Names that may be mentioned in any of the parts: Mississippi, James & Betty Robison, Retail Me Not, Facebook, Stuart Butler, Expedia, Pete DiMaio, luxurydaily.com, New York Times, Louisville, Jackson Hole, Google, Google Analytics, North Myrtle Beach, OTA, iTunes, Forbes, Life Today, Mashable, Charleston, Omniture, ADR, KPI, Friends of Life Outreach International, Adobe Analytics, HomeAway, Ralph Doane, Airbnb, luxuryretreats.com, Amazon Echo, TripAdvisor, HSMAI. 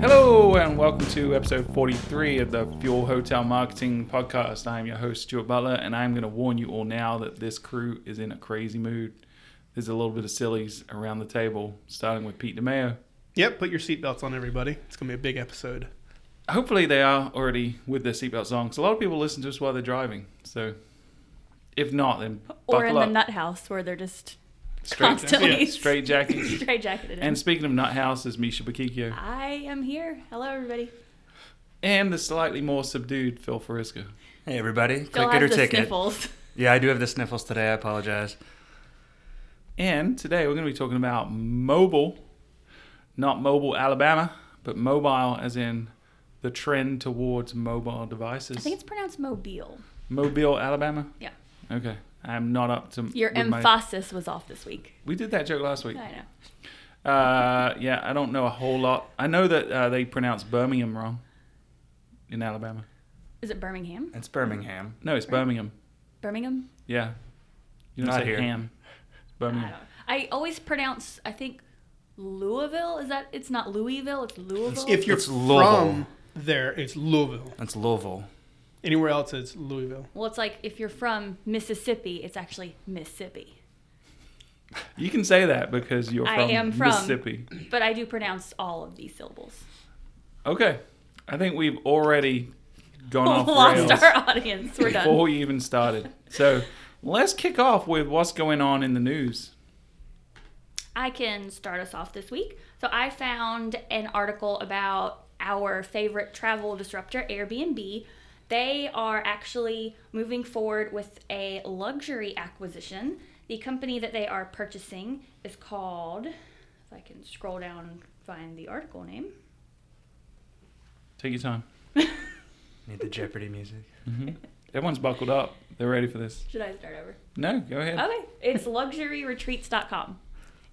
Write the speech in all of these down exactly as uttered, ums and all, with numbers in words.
Hello and welcome to episode forty-three of the Fuel Hotel Marketing Podcast. I'm your host, Stuart Butler, and I'm going to warn you all now that this crew is in a crazy mood. There's a little bit of sillies around the table, starting with Pete DiMaio. Yep, put your seatbelts on, everybody. It's going to be a big episode. Hopefully they are already with their seatbelts on, because a lot of people listen to us while they're driving. So if not, then Or in up. the nut house, where they're just straight, constantly... Yeah, straight jacketed. straight jacketed. And speaking of nut house is Misha Bakikio. I am here. Hello, everybody. And the slightly more subdued Phil Foriska. Hey, everybody. Still Click has it or the ticket. Sniffles. Yeah, I do have the sniffles today. I apologize. And today we're going to be talking about mobile, not mobile Alabama, but mobile as in the trend towards mobile devices. I think it's pronounced mobile. Mobile, Alabama? Yeah. Okay. I'm not up to... Your emphasis my... was off this week. We did that joke last week. I know. Uh, yeah, I don't know a whole lot. I know that uh, they pronounce Birmingham wrong in Alabama. Is it Birmingham? It's Birmingham. No, it's Birmingham. Birmingham? Yeah. You don't say here. Ham. Birmingham. I, I always pronounce, I think, Louisville. Is that... It's not Louisville, it's Louisville. If you're it's from Louisville. There, it's Louisville. That's Louisville. Anywhere else, it's Louisville. Well, it's like if you're from Mississippi, it's actually Mississippi. You can say that because you're from, I am from Mississippi. But I do pronounce all of these syllables. Okay. I think we've already gone off rails. Lost our audience. We're done. Before we even started. So let's kick off with what's going on in the news. I can start us off this week. So I found an article about our favorite travel disruptor, Airbnb. They are actually moving forward with a luxury acquisition. The company that they are purchasing is called, if I can scroll down and find the article name. Take your time. Need the Jeopardy music. Mm-hmm. Everyone's buckled up. They're ready for this. Should I start over? No, go ahead. Okay. It's luxury retreats dot com.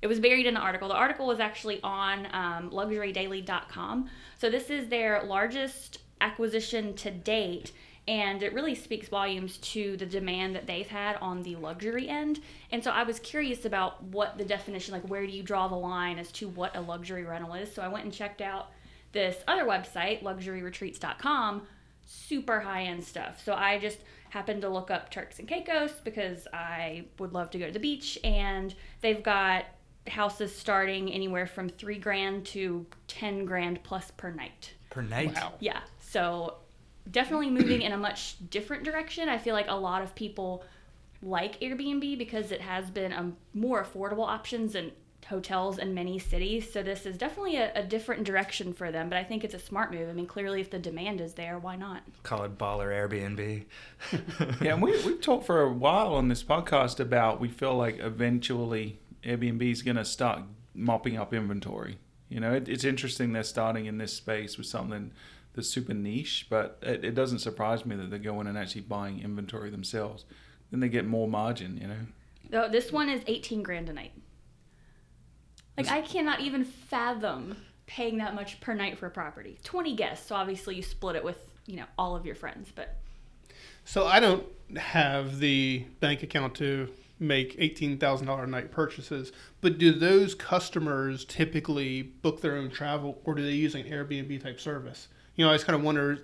It was buried in an article. The article was actually on um, luxury daily dot com. So this is their largest acquisition to date, and it really speaks volumes to the demand that they've had on the luxury end. And so I was curious about what the definition, like where do you draw the line as to what a luxury rental is. So I went and checked out this other website, luxury retreats dot com, super high-end stuff. So I just happened to look up Turks and Caicos because I would love to go to the beach, and they've got houses starting anywhere from three grand to ten grand plus per night. Per night? Wow. Yeah. So definitely moving in a much different direction. I feel like a lot of people like Airbnb because it has been a more affordable options than hotels in many cities. So this is definitely a, a different direction for them, but I think it's a smart move. I mean, clearly if the demand is there, why not? Call it baller Airbnb. Yeah, and we, we've talked for a while on this podcast about we feel like eventually Airbnb is going to start mopping up inventory. You know, it, it's interesting they're starting in this space with something that's super niche, but it, it doesn't surprise me that they're going and actually buying inventory themselves. Then they get more margin, you know. Oh, this one is eighteen grand a night. Like, it's, I cannot even fathom paying that much per night for a property. twenty guests, so obviously you split it with, you know, all of your friends. But so I don't have the bank account to make eighteen thousand dollars a night purchases, but do those customers typically book their own travel, or do they use an Airbnb type service? You know, I just kind of wonder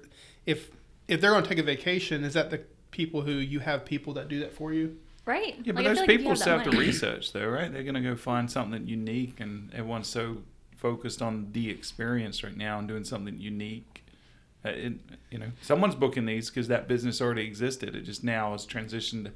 if if they're going to take a vacation, is that the people who you have people that do that for you? Right. Yeah, but like, those like people still have to research though, right? They're going to go find something unique, and everyone's so focused on the experience right now and doing something unique. Uh, it, you know, someone's booking these because that business already existed. It just now has transitioned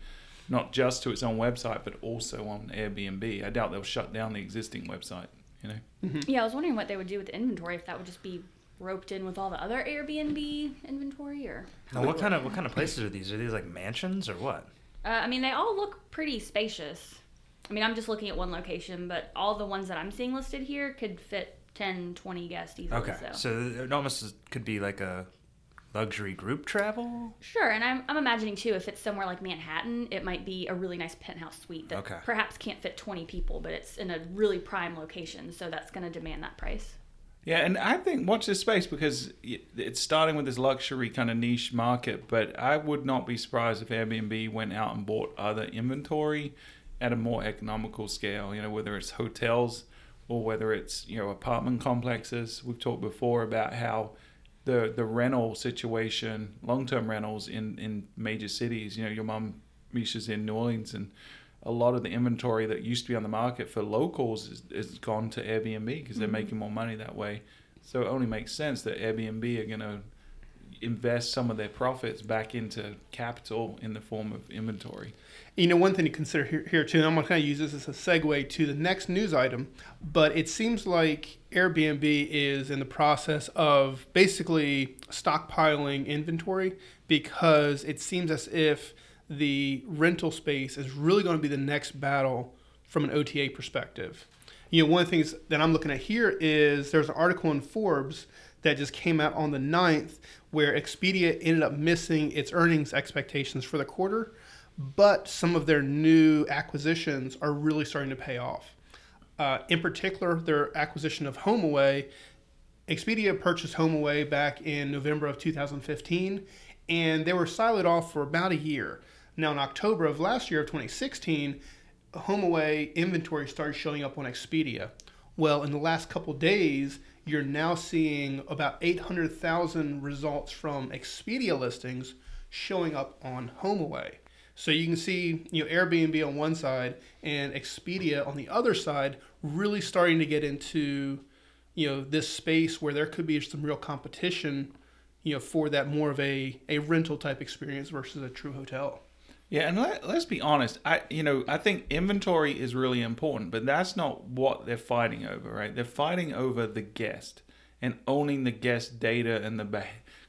not just to its own website, but also on Airbnb. I doubt they'll shut down the existing website, you know? Mm-hmm. Yeah, I was wondering what they would do with the inventory, if that would just be roped in with all the other Airbnb inventory, or... Now, what kind of what kind of places are these? Are these like mansions or what? Uh, I mean, they all look pretty spacious. I mean, I'm just looking at one location, but all the ones that I'm seeing listed here could fit ten, twenty guests easily. Okay, so, so it almost could be like a... luxury group travel? Sure, and I'm I'm imagining too, if it's somewhere like Manhattan, it might be a really nice penthouse suite that okay. perhaps can't fit twenty people, but it's in a really prime location, so that's going to demand that price. Yeah, and I think watch this space because it's starting with this luxury kind of niche market, but I would not be surprised if Airbnb went out and bought other inventory at a more economical scale, you know, whether it's hotels or whether it's, you know, apartment complexes. We've talked before about how the the rental situation, long-term rentals in, in major cities, you know, your mom, Misha's in New Orleans, and a lot of the inventory that used to be on the market for locals is, is gone to Airbnb because they're mm-hmm. making more money that way. So it only makes sense that Airbnb are going to invest some of their profits back into capital in the form of inventory. You know, one thing to consider here, here too, and I'm going to kind of use this as a segue to the next news item, but it seems like Airbnb is in the process of basically stockpiling inventory because it seems as if the rental space is really going to be the next battle from an O T A perspective. You know, one of the things that I'm looking at here is there's an article in Forbes that just came out on the ninth where Expedia ended up missing its earnings expectations for the quarter, but some of their new acquisitions are really starting to pay off. Uh, in particular, their acquisition of HomeAway. Expedia purchased HomeAway back in November of two thousand fifteen, and they were siloed off for about a year. Now, in October of last year of twenty sixteen, HomeAway inventory started showing up on Expedia. Well, in the last couple days, you're now seeing about eight hundred thousand results from Expedia listings showing up on HomeAway. So you can see, you know, Airbnb on one side and Expedia on the other side really starting to get into, you know, this space where there could be some real competition, you know, for that more of a, a rental type experience versus a true hotel. Yeah, and let, let's be honest. I, you know, I think inventory is really important, but that's not what they're fighting over, right? They're fighting over the guest and owning the guest data and the be-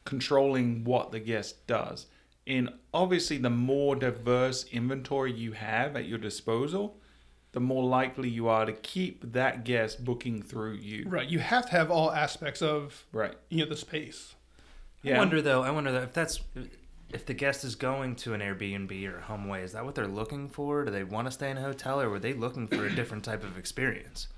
controlling what the guest does. And obviously, the more diverse inventory you have at your disposal, the more likely you are to keep that guest booking through you. Right. You have to have all aspects of, right, you know, the space. Yeah. I wonder though. I wonder though if that's. If the guest is going to an Airbnb or a HomeAway, is that what they're looking for? Do they want to stay in a hotel, or were they looking for a different type of experience?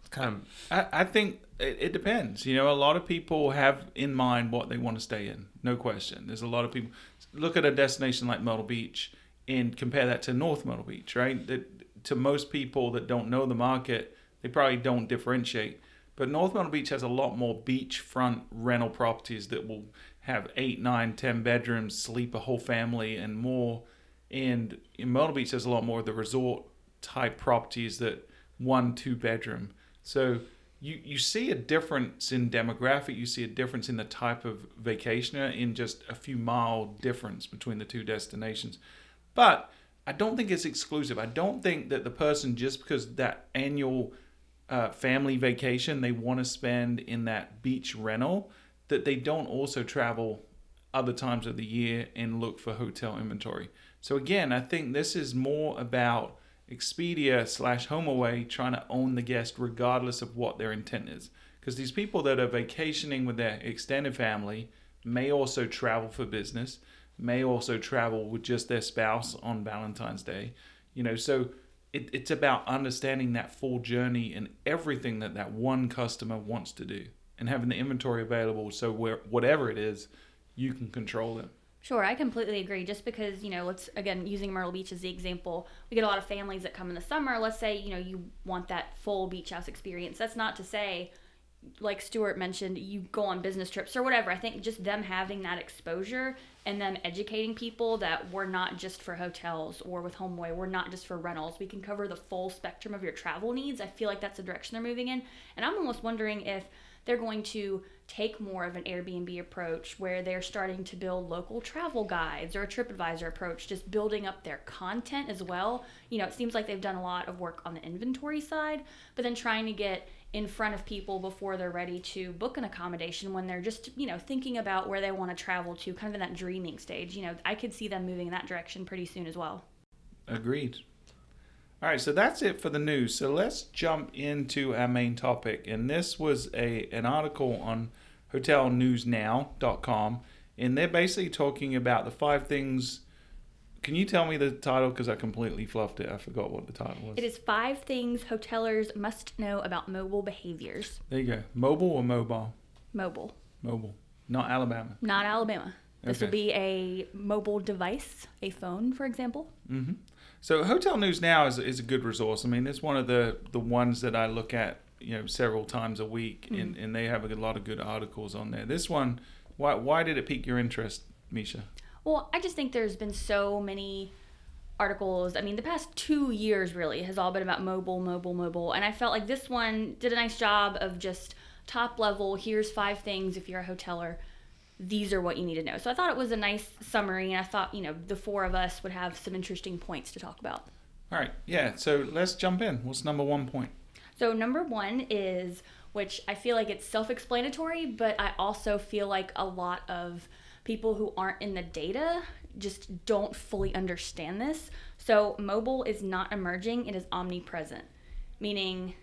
It's kind of, I, I think it, it depends. You know, a lot of people have in mind what they want to stay in, no question. There's a lot of people. Look at a destination like Myrtle Beach and compare that to North Myrtle Beach, right? That, to most people that don't know the market, they probably don't differentiate. But North Myrtle Beach has a lot more beachfront rental properties that will have eight, nine, ten bedrooms, sleep a whole family and more. And in Myrtle Beach, there's a lot more of the resort type properties that one, two bedroom. So you, you see a difference in demographic. You see a difference in the type of vacationer in just a few mile difference between the two destinations. But I don't think it's exclusive. I don't think that the person, just because that annual uh, family vacation they want to spend in that beach rental, that they don't also travel other times of the year and look for hotel inventory. So again, I think this is more about Expedia slash HomeAway trying to own the guest regardless of what their intent is. Because these people that are vacationing with their extended family may also travel for business, may also travel with just their spouse on Valentine's Day. You know, so it, it's about understanding that full journey and everything that that one customer wants to do, and having the inventory available so where whatever it is, you can control it. Sure, I completely agree. Just because, you know, let's, again, using Myrtle Beach as the example, we get a lot of families that come in the summer. Let's say, you know, you want that full beach house experience. That's not to say, like Stuart mentioned, you go on business trips or whatever. I think just them having that exposure and them educating people that we're not just for hotels, or with HomeAway, we're not just for rentals. We can cover the full spectrum of your travel needs. I feel like that's the direction they're moving in. And I'm almost wondering if they're going to take more of an Airbnb approach where they're starting to build local travel guides, or a TripAdvisor approach, just building up their content as well. You know, it seems like they've done a lot of work on the inventory side, but then trying to get in front of people before they're ready to book an accommodation, when they're just, you know, thinking about where they want to travel to, kind of in that dreaming stage. You know, I could see them moving in that direction pretty soon as well. Agreed. All right, so that's it for the news. So let's jump into our main topic. And this was a an article on hotel news now dot com. And they're basically talking about the five things Can you tell me the title? Because I completely fluffed it. I forgot what the title was. It is Five Things Hotelers Must Know About Mobile Behaviors. There you go. Mobile or mobile? Mobile. Mobile. Not Alabama. Not Alabama. Okay. This will be a mobile device, a phone, for example. Mm-hmm. So Hotel News Now is is a good resource. I mean, it's one of the, the ones that I look at, you know, several times a week, mm-hmm. and, and they have a lot of good articles on there. This one, why why did it pique your interest, Misha? Well, I just think there's been so many articles. I mean, the past two years really has all been about mobile, mobile, mobile. And I felt like this one did a nice job of just top level, here's five things if you're a hoteler. These are what you need to know. So I thought it was a nice summary. And I thought, you know, the four of us would have some interesting points to talk about. All right. Yeah. So let's jump in. What's number one point? So number one is, which I feel like it's self-explanatory, but I also feel like a lot of people who aren't in the data just don't fully understand this. So mobile is not emerging, it is omnipresent. Meaning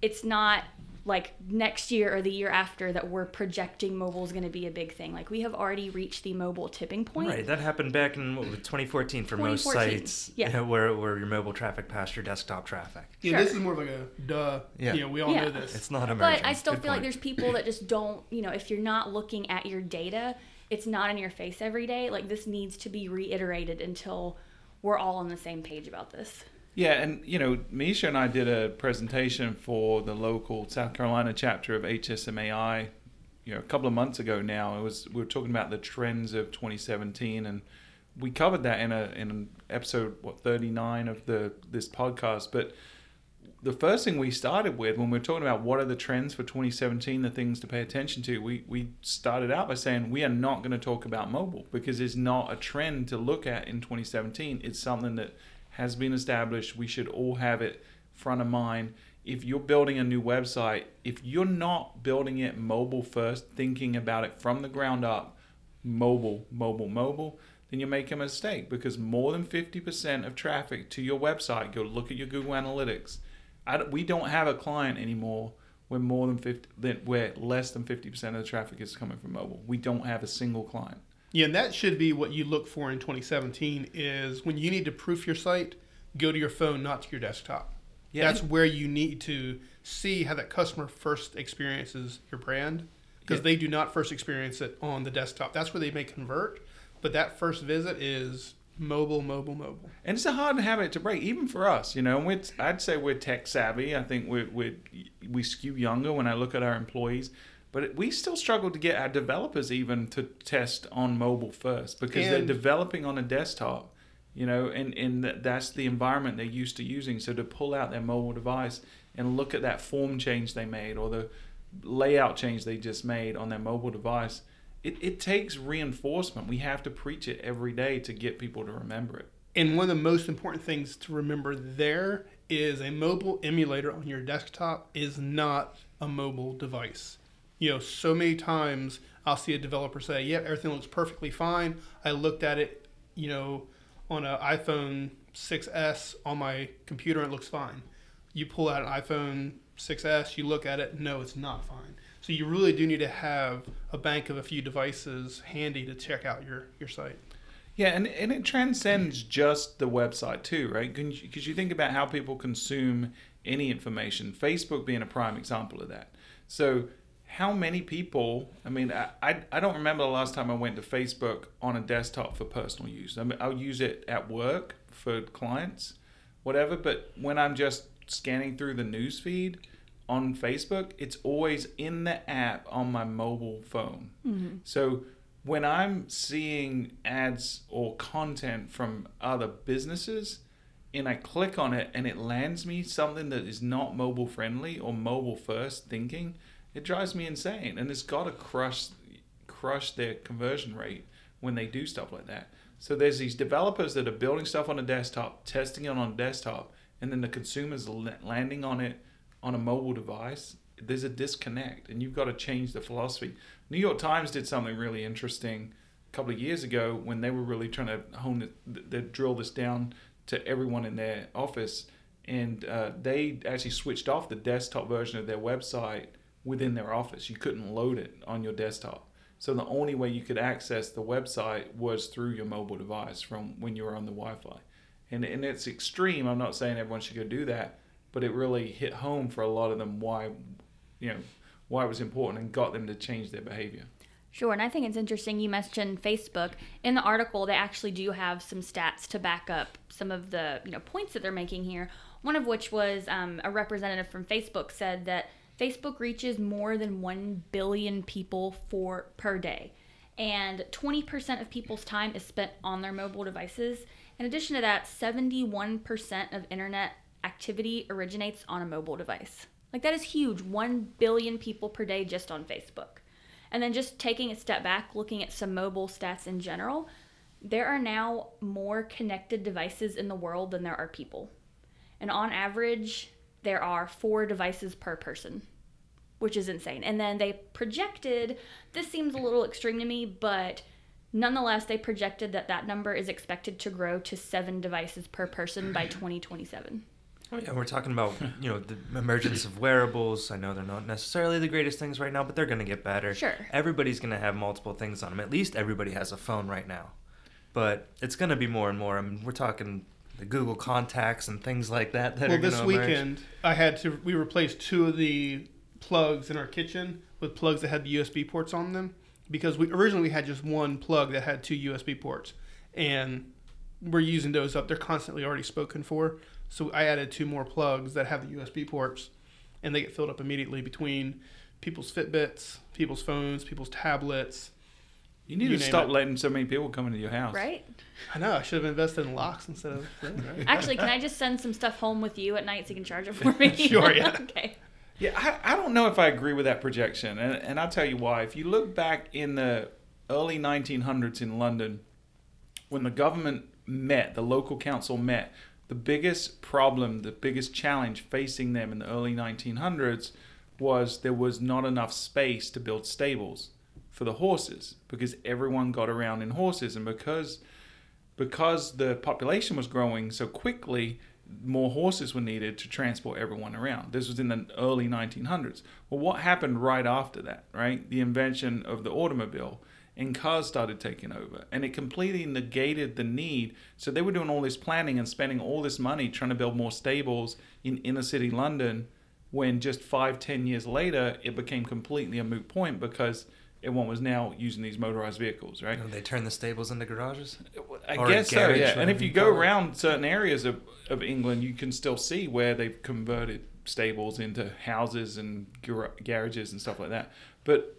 it's not like next year or the year after that we're projecting mobile is gonna be a big thing. Like we have already reached the mobile tipping point. Right, that happened back in what, twenty fourteen for twenty fourteen, most sites, yeah. You know, where, where your mobile traffic passed your desktop traffic. Yeah, sure. This is more of like a duh, yeah, you know, we all yeah. know this. It's not emerging. But I still Good feel point. Like there's people that just don't, you know, if you're not looking at your data, it's not in your face every day. Like this needs to be reiterated until we're all on the same page about this. Yeah, and you know, Misha and I did a presentation for the local South Carolina chapter of H S M A I, you know, a couple of months ago now. It was we were talking about the trends of twenty seventeen, and we covered that in a in episode what thirty-nine of the this podcast. But the first thing we started with when we were talking about what are the trends for twenty seventeen, the things to pay attention to, we we started out by saying we are not going to talk about mobile because it's not a trend to look at in twenty seventeen. It's something that has been established. We should all have it front of mind. If you're building a new website, if you're not building it mobile first, thinking about it from the ground up, mobile, mobile, mobile, then you make a mistake because more than fifty percent of traffic to your website, go look at your Google Analytics. I, we don't have a client anymore where more than fifty, where less than fifty percent of the traffic is coming from mobile. We don't have a single client. Yeah, and that should be what you look for in twenty seventeen is when you need to proof your site, go to your phone, not to your desktop. Yeah. That's where you need to see how that customer first experiences your brand because yeah. they do not first experience it on the desktop. That's where they may convert, but that first visit is mobile, mobile, mobile. And it's a hard habit to break, even for us. You know, we're, I'd say we're tech savvy. I think we we we skew younger when I look at our employees. But we still struggle to get our developers even to test on mobile first because and they're developing on a desktop, you know, and, and that's the environment they're used to using. So to pull out their mobile device and look at that form change they made or the layout change they just made on their mobile device, it, it takes reinforcement. We have to preach it every day to get people to remember it. And one of the most important things to remember there is a mobile emulator on your desktop is not a mobile device. You know, so many times I'll see a developer say, yeah, everything looks perfectly fine. I looked at it, you know, on an iPhone six S on my computer, and it looks fine. You pull out an iPhone six S, you look at it, no, it's not fine. So you really do need to have a bank of a few devices handy to check out your, your site. Yeah, and, and it transcends just the website too, right? Because you think about how people consume any information, Facebook being a prime example of that. So how many people, I mean, I, I I don't remember the last time I went to Facebook on a desktop for personal use. I mean, I'll use it at work for clients, whatever, but when I'm just scanning through the news feed on Facebook, it's always in the app on my mobile phone. Mm-hmm. So when I'm seeing ads or content from other businesses and I click on it and it lands me something that is not mobile friendly or mobile first thinking, it drives me insane, and it's got to crush crush their conversion rate when they do stuff like that. So there's these developers that are building stuff on a desktop, testing it on a desktop, and then the consumer's landing on it on a mobile device. There's a disconnect, and you've got to change the philosophy. New York Times did something really interesting a couple of years ago when they were really trying to hone it, they drill this down to everyone in their office, and uh, they actually switched off the desktop version of their website within their office. You couldn't load it on your desktop. So the only way you could access the website was through your mobile device from when you were on the Wi-Fi. And, and it's extreme. I'm not saying everyone should go do that, but it really hit home for a lot of them why, you know, why it was important and got them to change their behavior. Sure, and I think it's interesting you mentioned Facebook. In the article, they actually do have some stats to back up some of the, you know, points that they're making here. One of which was um, a representative from Facebook said that Facebook reaches more than one billion people for per day, and twenty percent of people's time is spent on their mobile devices. In addition to that, seventy-one percent of internet activity originates on a mobile device. Like, that is huge, one billion people per day just on Facebook. And then just taking a step back, looking at some mobile stats in general, there are now more connected devices in the world than there are people. And on average, there are four devices per person, which is insane. And then they projected, this seems a little extreme to me, but nonetheless, they projected that that number is expected to grow to seven devices per person by twenty twenty-seven. Oh yeah, we're talking about, you know, the emergence of wearables. I know they're not necessarily the greatest things right now, but they're going to get better. Sure. Everybody's going to have multiple things on them. At least everybody has a phone right now. But it's going to be more and more. I mean, we're talking the Google contacts and things like that that well, are going to emerge. Well, this weekend, I had to, we replaced two of the plugs in our kitchen with plugs that had the U S B ports on them, because we originally we had just one plug that had two U S B ports, and we're using those up. They're constantly already spoken for, so I added two more plugs that have the U S B ports, and they get filled up immediately between people's Fitbits, people's phones, people's tablets. You need you to stop it. Letting so many people come into your house. Right? I know. I should have invested in locks instead of... Right? Actually, can I just send some stuff home with you at night so you can charge it for me? Sure, yeah. Okay. Yeah, I, I don't know if I agree with that projection, and, and I'll tell you why. If you look back in the early nineteen hundreds in London, when the government met, the local council met, the biggest problem, the biggest challenge facing them in the early nineteen hundreds was there was not enough space to build stables for the horses, because everyone got around in horses, and because because the population was growing so quickly, more horses were needed to transport everyone around. This was in the early nineteen hundreds. Well, what happened right after that, right? The invention of the automobile, and cars started taking over, and it completely negated the need. So they were doing all this planning and spending all this money trying to build more stables in inner city London, when just five, ten years later, it became completely a moot point, because everyone was now using these motorized vehicles, right? And they turned the stables into garages? I or guess so, yeah. And if you go around certain areas of, of England, you can still see where they've converted stables into houses and gar- garages and stuff like that. But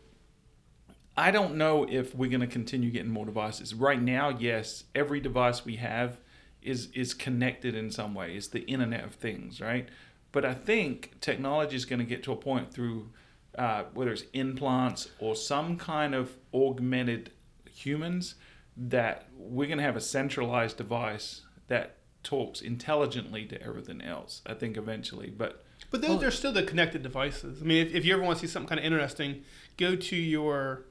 I don't know if we're going to continue getting more devices. Right now, yes, every device we have is is connected in some way. It's the Internet of Things, right? But I think technology is going to get to a point through... Uh, whether it's implants or some kind of augmented humans, that we're going to have a centralized device that talks intelligently to everything else, I think, eventually. But but those well, are still the connected devices. I mean, if, if you ever want to see something kind of interesting, go to your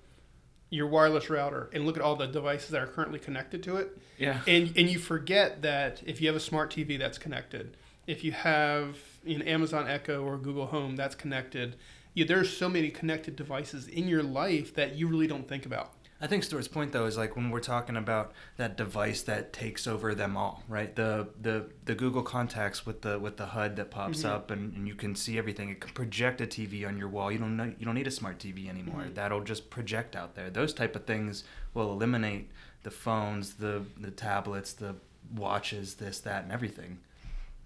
your wireless router and look at all the devices that are currently connected to it. Yeah. And, and you forget that if you have a smart T V, that's connected. If you have an Amazon Echo or Google Home, that's connected. Yeah, there's so many connected devices in your life that you really don't think about. I think Stuart's point, though, is like when we're talking about that device that takes over them all, right? The the, the Google contacts with the with the H U D that pops mm-hmm. up, and, and you can see everything. It can project a T V on your wall. You don't know, you don't need a smart T V anymore. Mm-hmm. That'll just project out there. Those type of things will eliminate the phones, the the tablets, the watches, this, that, and everything.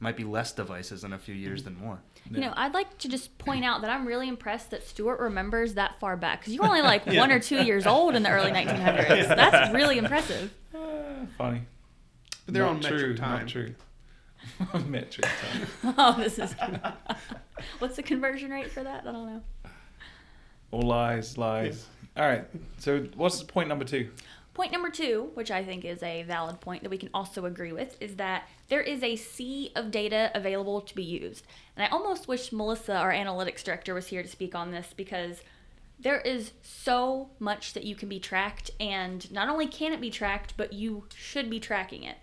Might be less devices in a few years than more. You know, I'd like to just point out that I'm really impressed that Stuart remembers that far back, because you were only like yeah. one or two years old in the early nineteen hundreds. Yeah. That's really impressive. Uh, funny. But they're not on metric true, time. Not true. Metric time. Oh, this is true. What's the conversion rate for that? I don't know. All lies, lies. Yeah. All right. So what's point number two? Point number two, which I think is a valid point that we can also agree with, is that there is a sea of data available to be used. And I almost wish Melissa, our analytics director, was here to speak on this, because there is so much that you can be tracked, and not only can it be tracked, but you should be tracking it.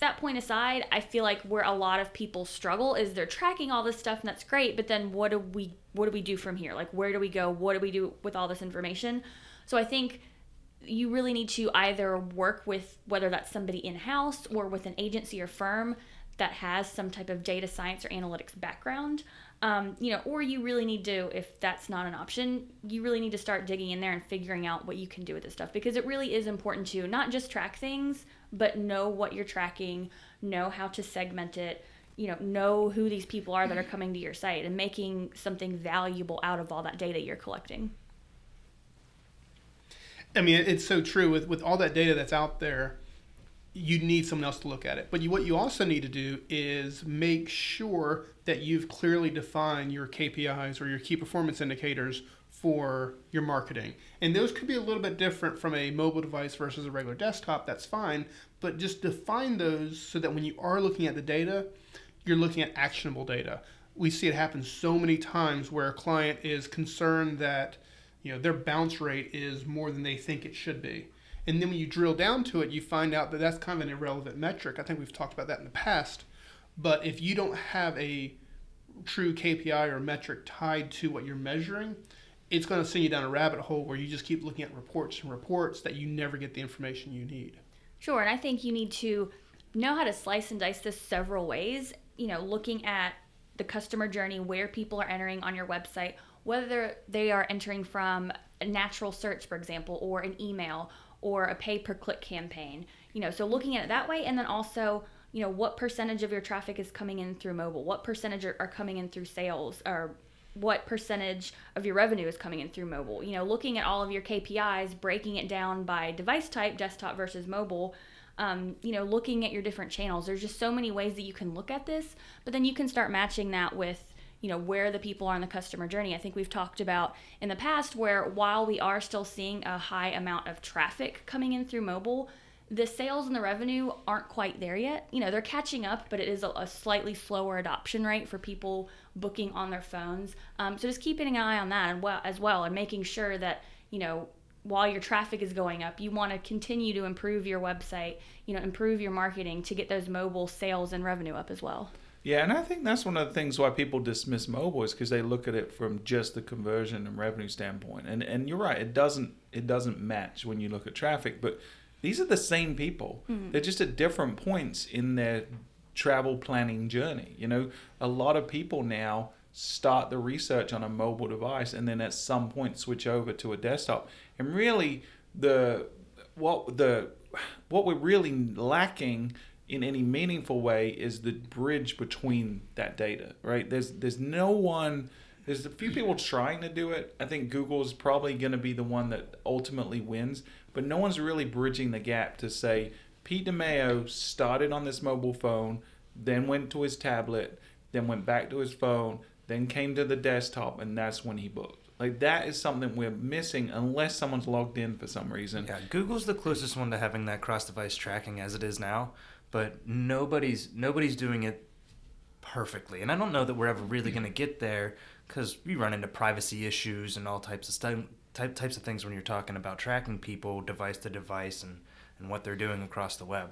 That point aside, I feel like where a lot of people struggle is they're tracking all this stuff, and that's great, but then what do we what do we do from here? Like, where do we go? What do we do with all this information? So I think you really need to either work with, whether that's somebody in-house or with an agency or firm that has some type of data science or analytics background, um, you know, or you really need to, if that's not an option, you really need to start digging in there and figuring out what you can do with this stuff, because it really is important to not just track things, but know what you're tracking, know how to segment it, you know, know who these people are that are coming to your site and making something valuable out of all that data you're collecting. I mean, it's so true. With with all that data that's out there, you need someone else to look at it. But you, what you also need to do is make sure that you've clearly defined your K P Is or your key performance indicators for your marketing. And those could be a little bit different from a mobile device versus a regular desktop. That's fine. But just define those so that when you are looking at the data, you're looking at actionable data. We see it happen so many times where a client is concerned that, you know, their bounce rate is more than they think it should be. And then when you drill down to it, you find out that that's kind of an irrelevant metric. I think we've talked about that in the past. But if you don't have a true K P I or metric tied to what you're measuring, it's going to send you down a rabbit hole where you just keep looking at reports and reports that you never get the information you need. Sure. And I think you need to know how to slice and dice this several ways. You know, looking at the customer journey, where people are entering on your website, whether they are entering from a natural search, for example, or an email or a pay-per-click campaign, you know, so looking at it that way. And then also, you know, what percentage of your traffic is coming in through mobile? What percentage are, are coming in through sales? Or what percentage of your revenue is coming in through mobile? You know, looking at all of your K P Is, breaking it down by device type, desktop versus mobile, um, you know, looking at your different channels. There's just so many ways that you can look at this, but then you can start matching that with, you know, where the people are in the customer journey. I think we've talked about in the past where while we are still seeing a high amount of traffic coming in through mobile, the sales and the revenue aren't quite there yet. You know, they're catching up, but it is a, a slightly slower adoption rate for people booking on their phones. Um, so just keeping an eye on that and well, as well, and making sure that, you know, while your traffic is going up, you want to continue to improve your website, you know, improve your marketing to get those mobile sales and revenue up as well. Yeah, and I think that's one of the things why people dismiss mobile is because they look at it from just the conversion and revenue standpoint. And and you're right, it doesn't it doesn't match when you look at traffic, but these are the same people. Mm-hmm. They're just at different points in their travel planning journey. You know, a lot of people now start the research on a mobile device and then at some point switch over to a desktop. And really the what the what we're really lacking in any meaningful way is the bridge between that data, right? There's there's no one, there's a few people trying to do it. I think Google is probably gonna be the one that ultimately wins, but no one's really bridging the gap to say, Pete DiMaio started on this mobile phone, then went to his tablet, then went back to his phone, then came to the desktop, and that's when he booked. Like, that is something we're missing unless someone's logged in for some reason. Yeah, Google's the closest one to having that cross-device tracking as it is now. But nobody's nobody's doing it perfectly. And I don't know that we're ever really going to get there because we run into privacy issues and all types of stu- type, types of things when you're talking about tracking people device to device and, and what they're doing across the web.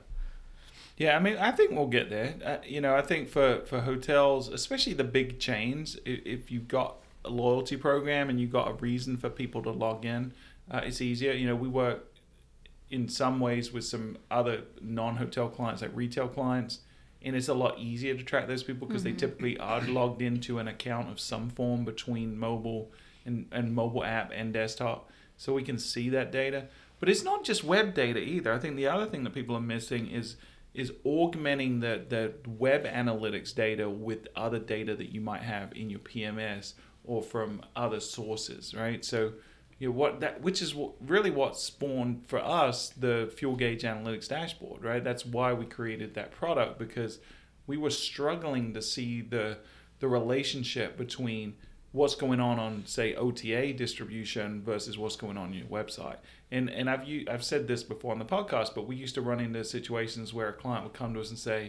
Yeah, I mean, I think we'll get there. Uh, you know, I think for, for hotels, especially the big chains, if, if you've got a loyalty program and you've got a reason for people to log in, uh, it's easier. You know, we work in some ways with some other non-hotel clients, like retail clients, and it's a lot easier to track those people because mm-hmm. they typically are logged into an account of some form between mobile and, and mobile app and desktop, so we can see that data. But it's not just web data either. I think the other thing that people are missing is is augmenting the, the web analytics data with other data that you might have in your P M S or from other sources, right? So You know, what that, which is what, really what spawned for us the Fuel Gauge Analytics dashboard, right? That's why we created that product, because we were struggling to see the the relationship between what's going on on, say, O T A distribution versus what's going on, on your website. And and I've I've said this before on the podcast, but we used to run into situations where a client would come to us and say,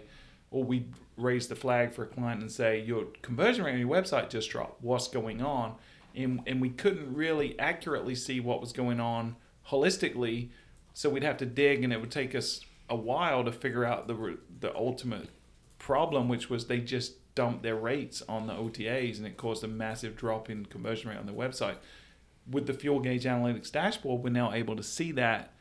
or we'd raise the flag for a client and say, your conversion rate on your website just dropped. What's going on? And, and we couldn't really accurately see what was going on holistically, so we'd have to dig, and it would take us a while to figure out the the ultimate problem, which was they just dumped their rates on the O T As, and it caused a massive drop in conversion rate on the website. with the Fuel Gauge Analytics dashboard, we're now able to see that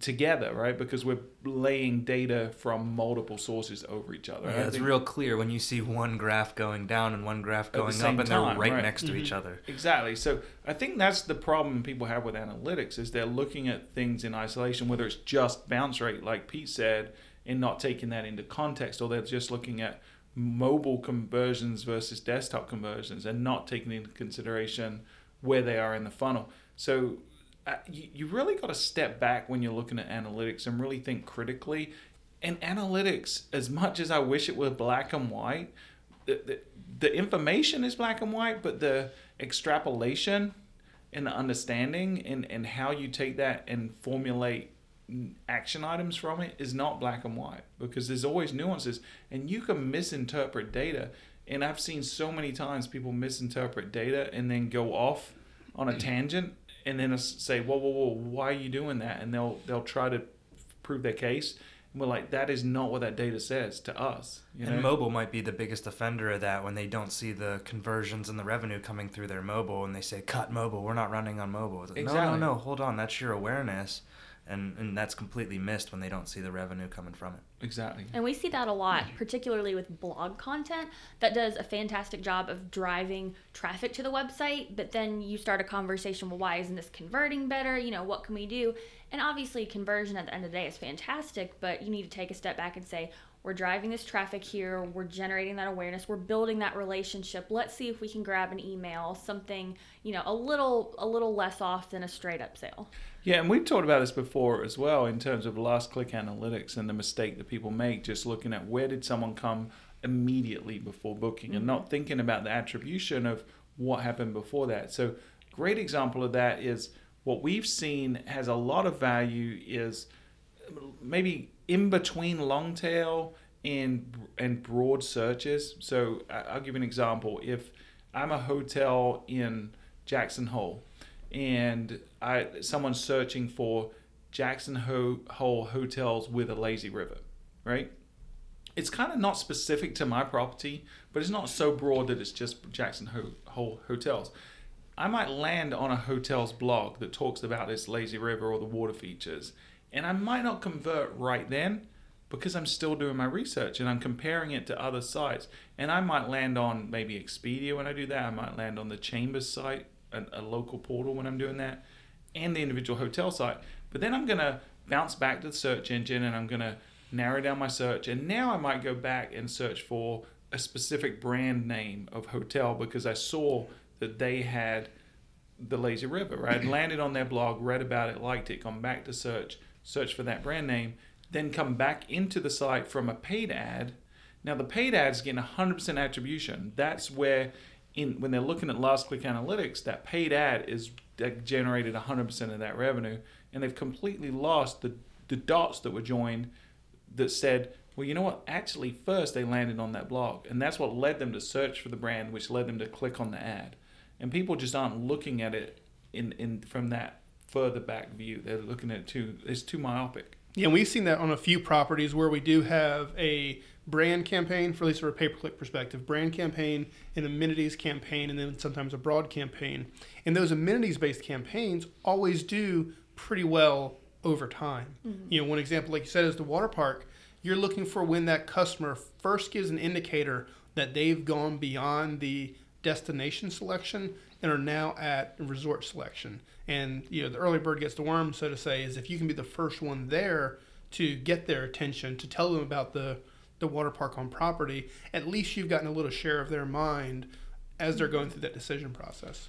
together, right? Because we're laying data from multiple sources over each other. Yeah, it's real clear when you see one graph going down and one graph going up, and they're right, right next to mm-hmm. each other. Exactly. So I think that's the problem people have with analytics, is they're looking at things in isolation, whether it's just bounce rate, like Pete said, and not taking that into context, or they're just looking at mobile conversions versus desktop conversions and not taking into consideration where they are in the funnel. So uh, you, you really got to step back when you're looking at analytics and really think critically. And analytics, as much as I wish it were black and white, the, the, the information is black and white, but the extrapolation and the understanding and, and how you take that and formulate action items from it is not black and white, because there's always nuances and you can misinterpret data. And I've seen so many times people misinterpret data and then go off on a tangent and then say, whoa, whoa, whoa, why are you doing that? And they'll they'll try to prove their case. And we're like, that is not what that data says to us. You know? And mobile might be the biggest offender of that, when they don't see the conversions and the revenue coming through their mobile and they say, cut mobile, we're not running on mobile. It's like, exactly. No, no, no, hold on, that's your awareness. And and that's completely missed when they don't see the revenue coming from it. Exactly. And we see that a lot, particularly with blog content that does a fantastic job of driving traffic to the website, but then you start a conversation, well, why isn't this converting better? You know, what can we do? And obviously conversion at the end of the day is fantastic, but you need to take a step back and say, we're driving this traffic here, we're generating that awareness, we're building that relationship. Let's see if we can grab an email, something, you know, a little a little less off than a straight up sale. Yeah, and we've talked about this before as well in terms of last click analytics and the mistake that people make, just looking at where did someone come immediately before booking mm-hmm. and not thinking about the attribution of what happened before that. So great example of that is what we've seen has a lot of value is maybe in between long tail and and broad searches. So I'll give you an example. If I'm a hotel in Jackson Hole and I someone's searching for Jackson Hole hotels with a lazy river, right? It's kind of not specific to my property, but it's not so broad that it's just Jackson Hole hotels. I might land on a hotel's blog that talks about its lazy river or the water features. And I might not convert right then because I'm still doing my research and I'm comparing it to other sites. And I might land on maybe Expedia when I do that. I might land on the Chambers site, a, a local portal when I'm doing that, and the individual hotel site. But then I'm going to bounce back to the search engine and I'm going to narrow down my search. And now I might go back and search for a specific brand name of hotel because I saw that they had the lazy river, right? Landed on their blog, read about it, liked it, gone back to search, search for that brand name, then come back into the site from a paid ad. Now the paid ad's getting one hundred percent attribution. That's where, in when they're looking at last click analytics, that paid ad is that generated one hundred percent of that revenue, and they've completely lost the, the dots that were joined that said, well, you know what? Actually, first they landed on that blog, and that's what led them to search for the brand, which led them to click on the ad. And people just aren't looking at it in, in from that further back view. They're looking at it too, it's too myopic. Yeah, and we've seen that on a few properties where we do have a brand campaign, for at least from a pay-per-click perspective, brand campaign, an amenities campaign, and then sometimes a broad campaign. And those amenities-based campaigns always do pretty well over time. Mm-hmm. You know, one example, like you said, is the water park. You're looking for when that customer first gives an indicator that they've gone beyond the destination selection and are now at resort selection. And you know, the early bird gets the worm, so to say, is if you can be the first one there to get their attention, to tell them about the, the water park on property, at least you've gotten a little share of their mind as they're going through that decision process.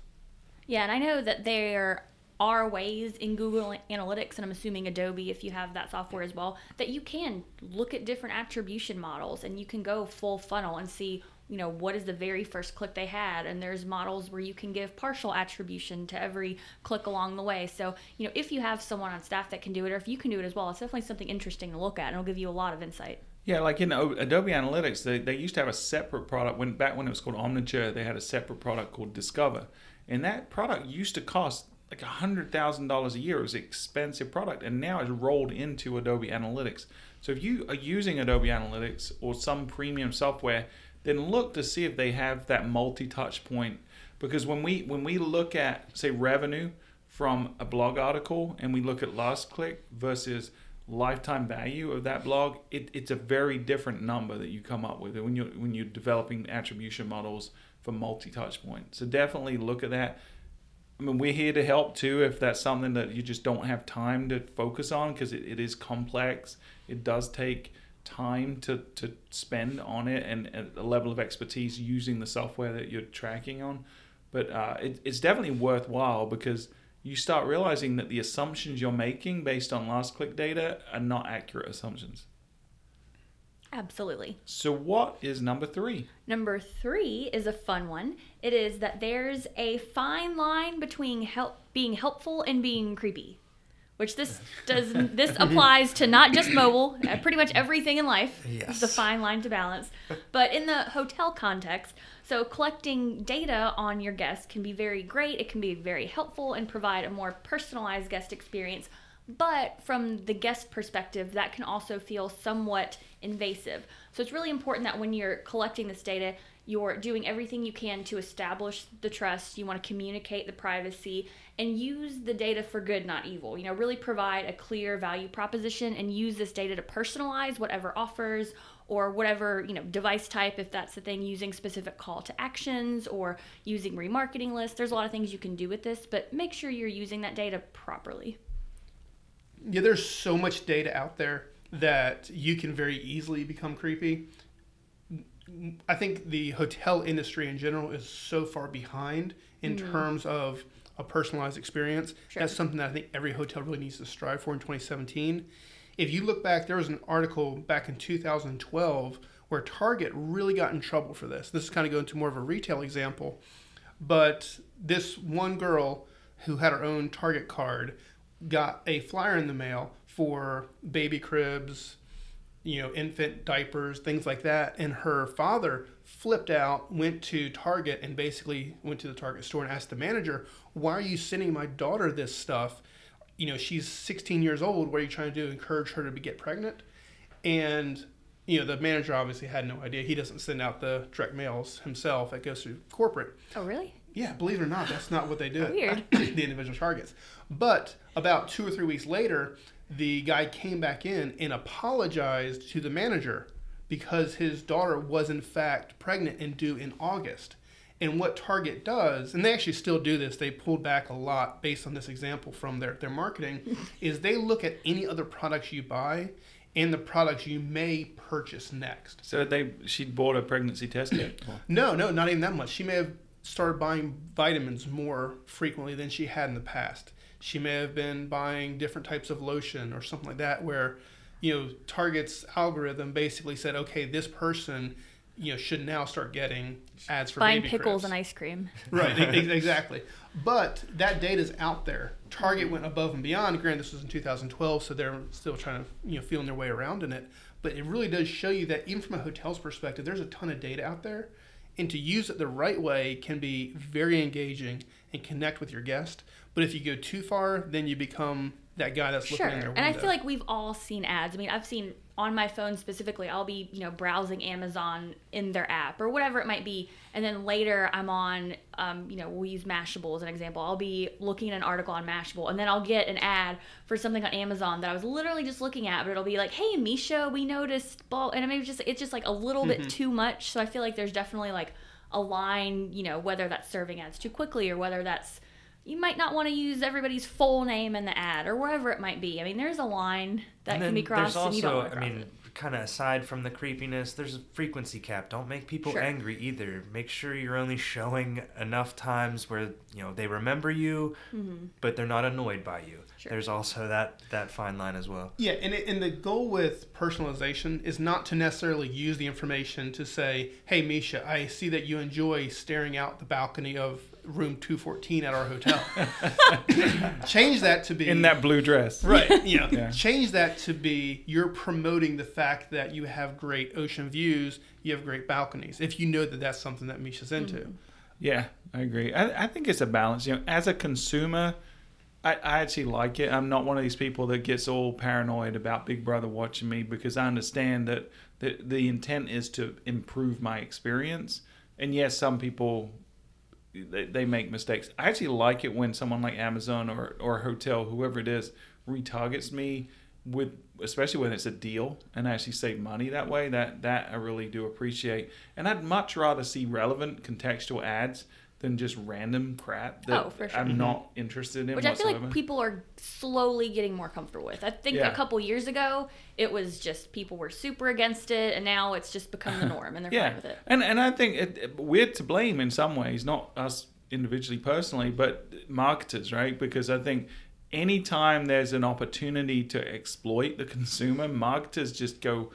Yeah, and I know that there are ways in Google Analytics, and I'm assuming Adobe, if you have that software as well, that you can look at different attribution models and you can go full funnel and see, you know, what is the very first click they had? And there's models where you can give partial attribution to every click along the way. So, you know, if you have someone on staff that can do it, or if you can do it as well, it's definitely something interesting to look at, and it'll give you a lot of insight. Yeah, like in Adobe Analytics, they, they used to have a separate product. When back when it was called Omniture, they had a separate product called Discover. And that product used to cost like one hundred thousand dollars a year. It was an expensive product, and now it's rolled into Adobe Analytics. So if you are using Adobe Analytics or some premium software, then look to see if they have that multi-touch point Because when we when we look at, say, revenue from a blog article, and we look at last click versus lifetime value of that blog, it, it's a very different number that you come up with when you're when you're developing attribution models for multi-touch points. So definitely look at that. I mean, we're here to help too if that's something that you just don't have time to focus on, because it, it is complex. It does take time to, to spend on it, and a level of expertise using the software that you're tracking on. But uh, it, it's definitely worthwhile, because you start realizing that the assumptions you're making based on last click data are not accurate assumptions. Absolutely. So what is number three? Number three is a fun one. It is that there's a fine line between help, being helpful and being creepy, which this does this applies to not just mobile, pretty much everything in life. Yes. It's a fine line to balance. But in the hotel context, so collecting data on your guests can be very great. It can be very helpful and provide a more personalized guest experience. But from the guest perspective, that can also feel somewhat invasive. So it's really important that when you're collecting this data, you're doing everything you can to establish the trust. You want to communicate the privacy and use the data for good, not evil. You know, really provide a clear value proposition and use this data to personalize whatever offers or whatever, you know, device type, if that's the thing, using specific call to actions or using remarketing lists. There's a lot of things you can do with this, but make sure you're using that data properly. Yeah, there's so much data out there that you can very easily become creepy. I think the hotel industry in general is so far behind in mm. terms of a personalized experience. Sure. That's something that I think every hotel really needs to strive for in twenty seventeen. If you look back, there was an article back in two thousand twelve where Target really got in trouble for this. This is kind of going to more of a retail example. But this one girl who had her own Target card got a flyer in the mail for baby cribs, you know, infant diapers, things like that. And her father flipped out, went to Target, and basically went to the Target store and asked the manager, why are you sending my daughter this stuff? You know, she's sixteen years old. What are you trying to do? Encourage her to get pregnant? And, you know, the manager obviously had no idea. He doesn't send out the direct mails himself. It goes through corporate. Oh, really? Yeah, believe it or not, that's not what they do. Weird. The individual Targets. But about two or three weeks later, the guy came back in and apologized to the manager because his daughter was in fact pregnant and due in August. And what Target does, and they actually still do this, they pulled back a lot based on this example from their, their marketing, is they look at any other products you buy and the products you may purchase next. So they she bought a pregnancy test kit? No, no, not even that much. She may have started buying vitamins more frequently than she had in the past. She may have been buying different types of lotion or something like that, where, you know, Target's algorithm basically said, okay, this person, you know, should now start getting ads for buying baby pickles cribs. And ice cream. Right, exactly. But that data is out there. Target went above and beyond. Granted, this was in two thousand twelve, so they're still trying to, you know, feeling their way around in it. But it really does show you that even from a hotel's perspective, there's a ton of data out there. And to use it the right way can be very engaging and connect with your guest. But if you go too far, then you become that guy that's looking in their window. Sure, and I feel like we've all seen ads. I mean, I've seen on my phone specifically, I'll be, you know, browsing Amazon in their app or whatever it might be. And then later I'm on, um, you know, we'll use Mashable as an example. I'll be looking at an article on Mashable and then I'll get an ad for something on Amazon that I was literally just looking at, but it'll be like, hey, Misha, we noticed ball. And I mean, it's just, it's just like a little mm-hmm. bit too much. So I feel like there's definitely like a line, you know, whether that's serving ads too quickly or whether that's, you might not want to use everybody's full name in the ad or wherever it might be. I mean, there's a line that can be crossed also, and you don't want to cross I mean, it. Kind of aside from the creepiness, there's a frequency cap. Don't make people sure. angry either. Make sure you're only showing enough times where, you know, they remember you, mm-hmm. but they're not annoyed by you. Sure. There's also that, that fine line as well. Yeah, and, it, and the goal with personalization is not to necessarily use the information to say, hey, Misha, I see that you enjoy staring out the balcony of room two fourteen at our hotel. Change that to be in that blue dress, right? You know, yeah. Change that to be you're promoting the fact that you have great ocean views, you have great balconies. If you know that that's something that Misha's into, mm. yeah, I agree. I, I think it's a balance. You know, as a consumer, I, I actually like it. I'm not one of these people that gets all paranoid about Big Brother watching me because I understand that the, the intent is to improve my experience. And yes, some people they, they make mistakes. I actually like it when someone like Amazon or, or hotel, whoever it is, retargets me with, especially when it's a deal, and I actually save money that way. That that I really do appreciate. And I'd much rather see relevant contextual ads than just random crap that oh, for sure. I'm mm-hmm. not interested in. Which whatsoever. I feel like people are slowly getting more comfortable with. I think yeah. a couple years ago, it was just people were super against it, and now it's just become the norm, and they're yeah. fine with it. And and I think it, it, we're to blame in some ways, not us individually, personally, but marketers, right? Because I think anytime there's an opportunity to exploit the consumer, marketers just go,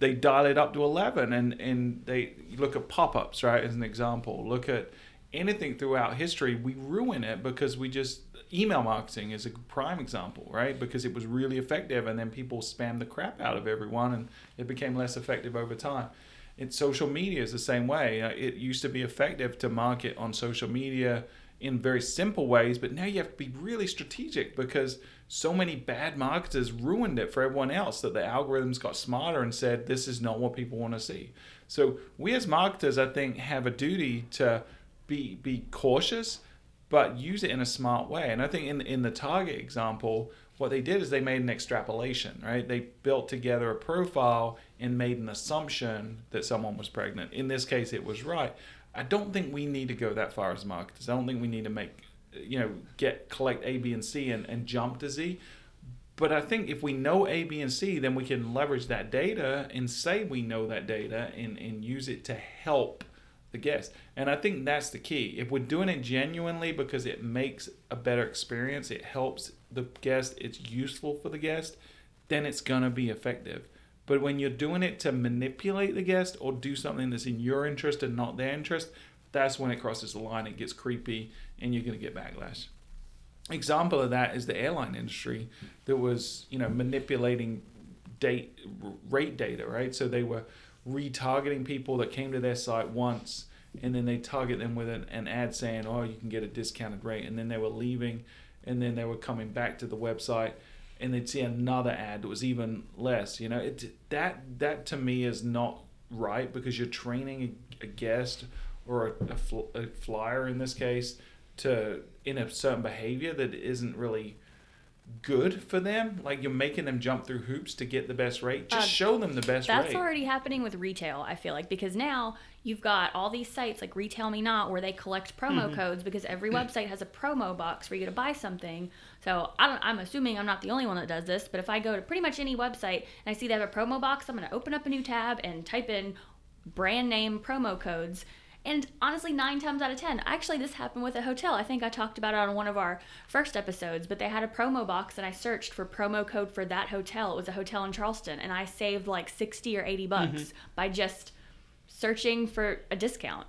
they dial it up to eleven, and, and they look at pop-ups, right, as an example. Look at anything throughout history, we ruin it because we just, email marketing is a prime example, right? Because it was really effective, and then people spam the crap out of everyone, and it became less effective over time. And social media is the same way. It used to be effective to market on social media in very simple ways, but now you have to be really strategic because so many bad marketers ruined it for everyone else, that the algorithms got smarter and said, this is not what people want to see. So we as marketers, I think, have a duty to Be be cautious, but use it in a smart way. And I think in in the Target example, what they did is they made an extrapolation, right? They built together a profile and made an assumption that someone was pregnant. In this case, it was right. I don't think we need to go that far as marketers. I don't think we need to make, you know, get collect A, B, and C and, and jump to Z. But I think if we know A, B, and C, then we can leverage that data and say we know that data and, and use it to help the guest. And I think that's the key. If we're doing it genuinely because it makes a better experience, it helps the guest, it's useful for the guest, then it's going to be effective. But when you're doing it to manipulate the guest or do something that's in your interest and not their interest, that's when it crosses the line, it gets creepy, and you're going to get backlash. Example of that is the airline industry that was, you know, manipulating date rate data, right? So they were retargeting people that came to their site once, and then they target them with an, an ad saying, oh, you can get a discounted rate, and then they were leaving, and then they were coming back to the website, and they'd see another ad that was even less. You know, it that that to me is not right, because you're training a, a guest or a, a, fl- a flyer in this case to in a certain behavior that isn't really good for them. Like, you're making them jump through hoops to get the best rate. Just uh, show them the best that's rate. That's already happening with retail, I feel like, because now you've got all these sites like Retail Me Not where they collect promo mm-hmm. codes, because every website has a promo box for you to buy something. So I don't, I'm assuming I'm not the only one that does this, but if I go to pretty much any website and I see they have a promo box, I'm going to open up a new tab and type in brand name promo codes. And honestly, nine times out of ten, actually this happened with a hotel. I think I talked about it on one of our first episodes, but they had a promo box, and I searched for promo code for that hotel. It was a hotel in Charleston, and I saved like sixty or eighty bucks mm-hmm. by just searching for a discount.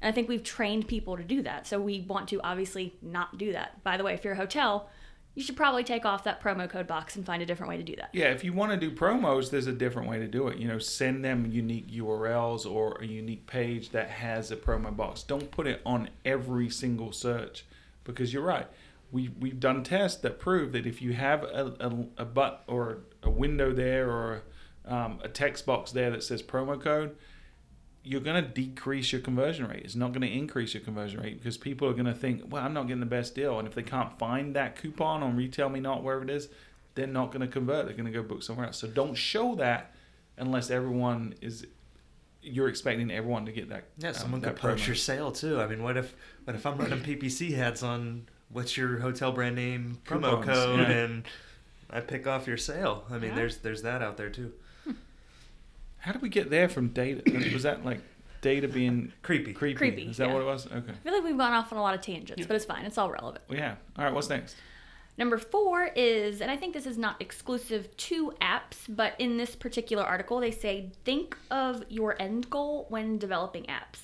And I think we've trained people to do that. So we want to obviously not do that. By the way, if you're a hotel, you should probably take off that promo code box and find a different way to do that. Yeah, if you want to do promos, there's a different way to do it. You know, send them unique U R Ls or a unique page that has a promo box. Don't put it on every single search, because you're right. We, we've done tests that prove that if you have a, a, a but or a window there or um, a text box there that says promo code, you're going to decrease your conversion rate. It's not going to increase your conversion rate, because people are going to think, well, I'm not getting the best deal. And if they can't find that coupon on Retail Me Not, wherever it is, they're not going to convert. They're going to go book somewhere else. So don't show that unless everyone is, you're expecting everyone to get that. Yeah, um, someone that could approach your sale too. I mean, what if what if I'm running P P C ads on what's your hotel brand name promo Coupons, code yeah. and I pick off your sale? I mean, yeah. there's there's that out there too. How did we get there from data? Was that like data being creepy? Creepy. creepy Is that yeah. what it was? Okay. I feel like we've gone off on a lot of tangents, yeah. but it's fine. It's all relevant. Well, yeah. All right. What's next? Number four is, and I think this is not exclusive to apps, but in this particular article, they say, think of your end goal when developing apps.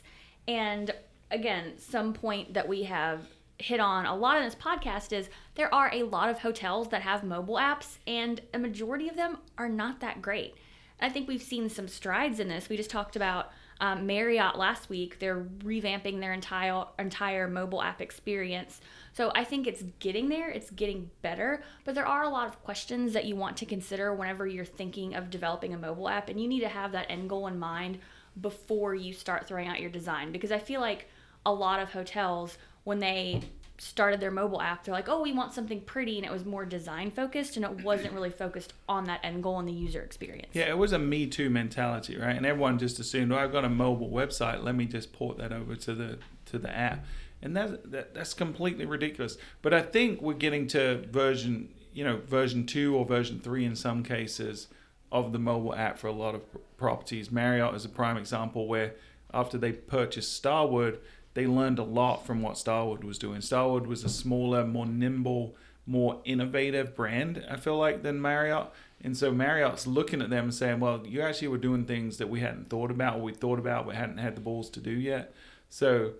And again, some point that we have hit on a lot in this podcast is there are a lot of hotels that have mobile apps, and a majority of them are not that great. I think we've seen some strides in this. We just talked about um, Marriott last week. They're revamping their entire entire mobile app experience. So I think it's getting there. It's getting better. But there are a lot of questions that you want to consider whenever you're thinking of developing a mobile app. And you need to have that end goal in mind before you start throwing out your design. Because I feel like a lot of hotels, when they started their mobile app, they're like, oh, we want something pretty, and it was more design focused, and it wasn't really focused on that end goal and the user experience. Yeah, it was a me too mentality, right? And everyone just assumed, oh, I've got a mobile website, let me just port that over to the to the app. And that, that that's completely ridiculous. But I think we're getting to version, you know, version two or version three in some cases of the mobile app for a lot of properties. Marriott is a prime example, where after they purchased Starwood, they learned a lot from what Starwood was doing. Starwood was a smaller, more nimble, more innovative brand, I feel like, than Marriott. And so Marriott's looking at them and saying, well, you actually were doing things that we hadn't thought about, or we thought about, but hadn't had the balls to do yet. So,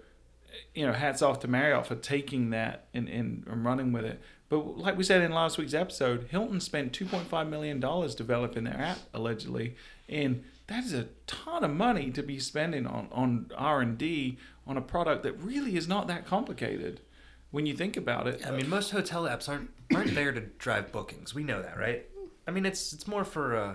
you know, hats off to Marriott for taking that and, and, and running with it. But like we said in last week's episode, Hilton spent two point five million dollars developing their app, allegedly. And that is a ton of money to be spending on, on R and D on a product that really is not that complicated when you think about it. Yeah, I mean, most hotel apps aren't aren't there to drive bookings. We know that, right? I mean, it's it's more for uh,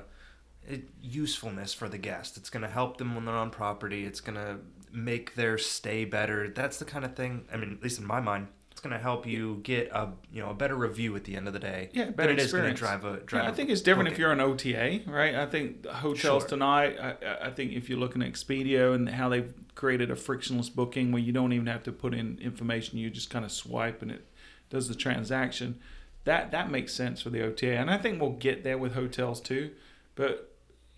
it, usefulness for the guest. It's going to help them when they're on property. It's going to make their stay better. That's the kind of thing, I mean, at least in my mind, it's going to help you get a you know a better review at the end of the day. Yeah, better it experience. Is going to drive a drive. Yeah, I think it's different booking. If you're an O T A, right? I think hotels sure. tonight. I, I think if you're looking at Expedia and how they've created a frictionless booking where you don't even have to put in information, you just kind of swipe and it does the transaction. That that makes sense for the O T A, and I think we'll get there with hotels too. But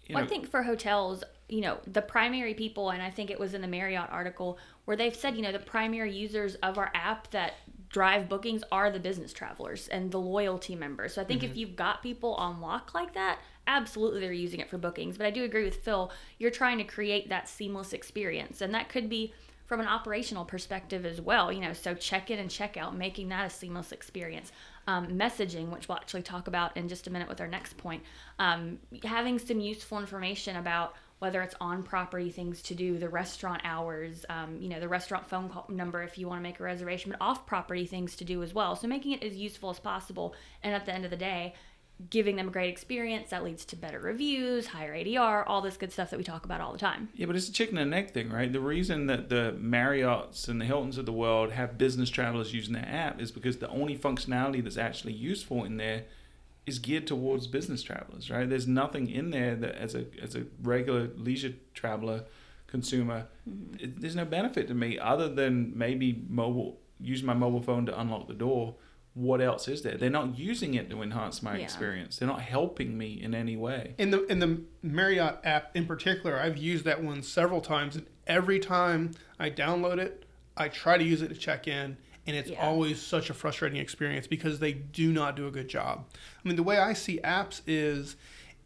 you well, know, I think for hotels, you know, the primary people, and I think it was in the Marriott article where they've said, you know, the primary users of our app that drive bookings are the business travelers and the loyalty members. So I think mm-hmm. if you've got people on lock like that, absolutely they're using it for bookings. But I do agree with Phil, you're trying to create that seamless experience. And that could be from an operational perspective as well, you know, so check in and check out, making that a seamless experience. Um, messaging, which we'll actually talk about in just a minute with our next point. Um, having some useful information about whether it's on property things to do, the restaurant hours, um, you know, the restaurant phone call number if you want to make a reservation, but off property things to do as well. So making it as useful as possible. And at the end of the day, giving them a great experience that leads to better reviews, higher A D R, all this good stuff that we talk about all the time. Yeah, but it's a chicken and egg thing, right? The reason that the Marriotts and the Hiltons of the world have business travelers using their app is because the only functionality that's actually useful in there is geared towards business travelers, right? There's nothing in there that as a as a regular leisure traveler consumer, it, there's no benefit to me other than maybe mobile, use my mobile phone to unlock the door. What else is there? They're not using it to enhance my yeah. experience. They're not helping me in any way. In the in the Marriott app in particular, I've used that one several times, and every time I download it, I try to use it to check in. And it's yeah. always such a frustrating experience because they do not do a good job. I mean, the way I see apps is,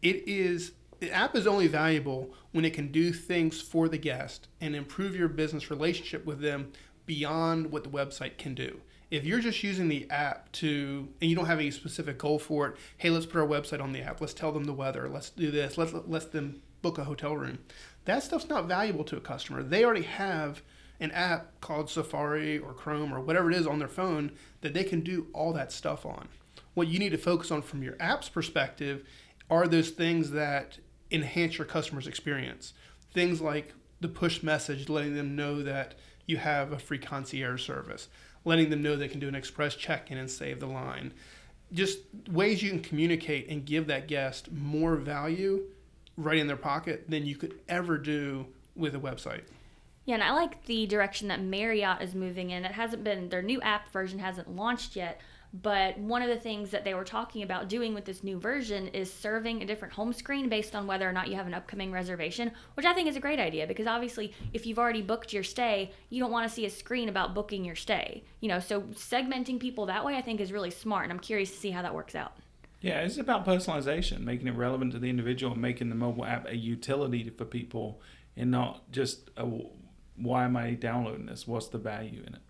it is the app is only valuable when it can do things for the guest and improve your business relationship with them beyond what the website can do. If you're just using the app to, and you don't have any specific goal for it, hey, let's put our website on the app, let's tell them the weather, let's do this, let's let them book a hotel room. That stuff's not valuable to a customer. They already have an app called Safari or Chrome or whatever it is on their phone that they can do all that stuff on. What you need to focus on from your app's perspective are those things that enhance your customer's experience. Things like the push message, letting them know that you have a free concierge service, letting them know they can do an express check-in and save the line. Just ways you can communicate and give that guest more value right in their pocket than you could ever do with a website. Yeah, and I like the direction that Marriott is moving in. It hasn't been, their new app version hasn't launched yet, but one of the things that they were talking about doing with this new version is serving a different home screen based on whether or not you have an upcoming reservation, which I think is a great idea because obviously if you've already booked your stay, you don't want to see a screen about booking your stay. You know, so segmenting people that way I think is really smart, and I'm curious to see how that works out. Yeah, it's about personalization, making it relevant to the individual and making the mobile app a utility for people and not just a why am I downloading this? What's the value in it?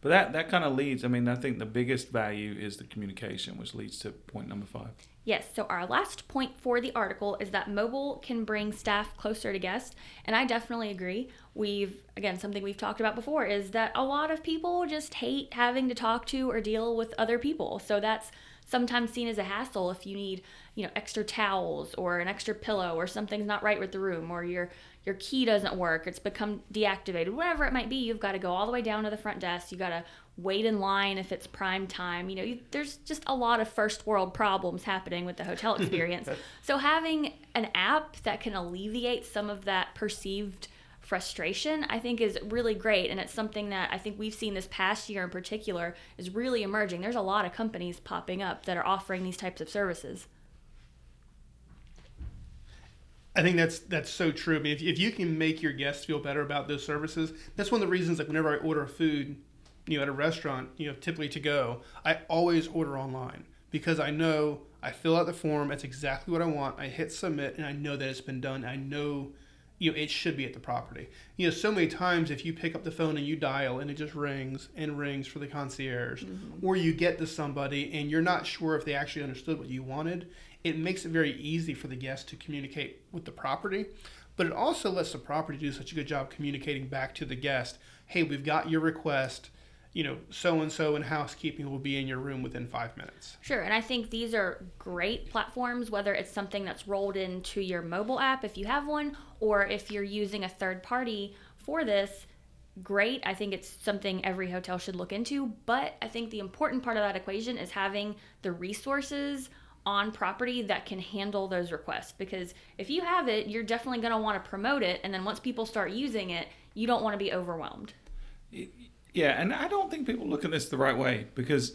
But that, that kind of leads, I mean, I think the biggest value is the communication, which leads to point number five. Yes, so our last point for the article is that mobile can bring staff closer to guests, and I definitely agree. We've, again, something we've talked about before is that a lot of people just hate having to talk to or deal with other people, so that's sometimes seen as a hassle if you need, you know, extra towels or an extra pillow or something's not right with the room or you're, your key doesn't work, it's become deactivated, whatever it might be, you've got to go all the way down to the front desk. You got to wait in line if it's prime time. You know, you, there's just a lot of first world problems happening with the hotel experience. So having an app that can alleviate some of that perceived frustration, I think, is really great. And it's something that I think we've seen this past year in particular is really emerging. There's a lot of companies popping up that are offering these types of services. I think that's that's so true. I mean, if, if you can make your guests feel better about those services, that's one of the reasons, like, whenever I order food, you know, at a restaurant, you know, typically to go, I always order online because I know I fill out the form, that's exactly what I want, I hit submit, and I know that it's been done. I know, you know, it should be at the property. You know, so many times if you pick up the phone and you dial and it just rings and rings for the concierge, mm-hmm. or you get to somebody and you're not sure if they actually understood what you wanted, it makes it very easy for the guest to communicate with the property, but it also lets the property do such a good job communicating back to the guest, hey, we've got your request, you know, so-and-so in housekeeping will be in your room within five minutes. Sure, and I think these are great platforms, whether it's something that's rolled into your mobile app, if you have one, or if you're using a third party for this, great. I think it's something every hotel should look into, but I think the important part of that equation is having the resources on property that can handle those requests, because if you have it, you're definitely going to want to promote it, and then once people start using it, you don't want to be overwhelmed. Yeah, and I don't think people look at this the right way, because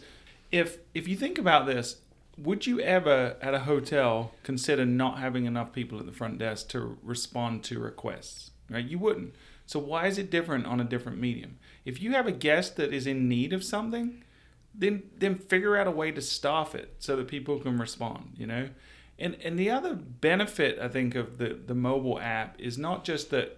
if if you think about this, would you ever at a hotel consider not having enough people at the front desk to respond to requests? Right? You wouldn't. So why is it different on a different medium? If you have a guest that is in need of something, Then, then figure out a way to staff it so that people can respond, you know? And and the other benefit, I think, of the, the mobile app is not just that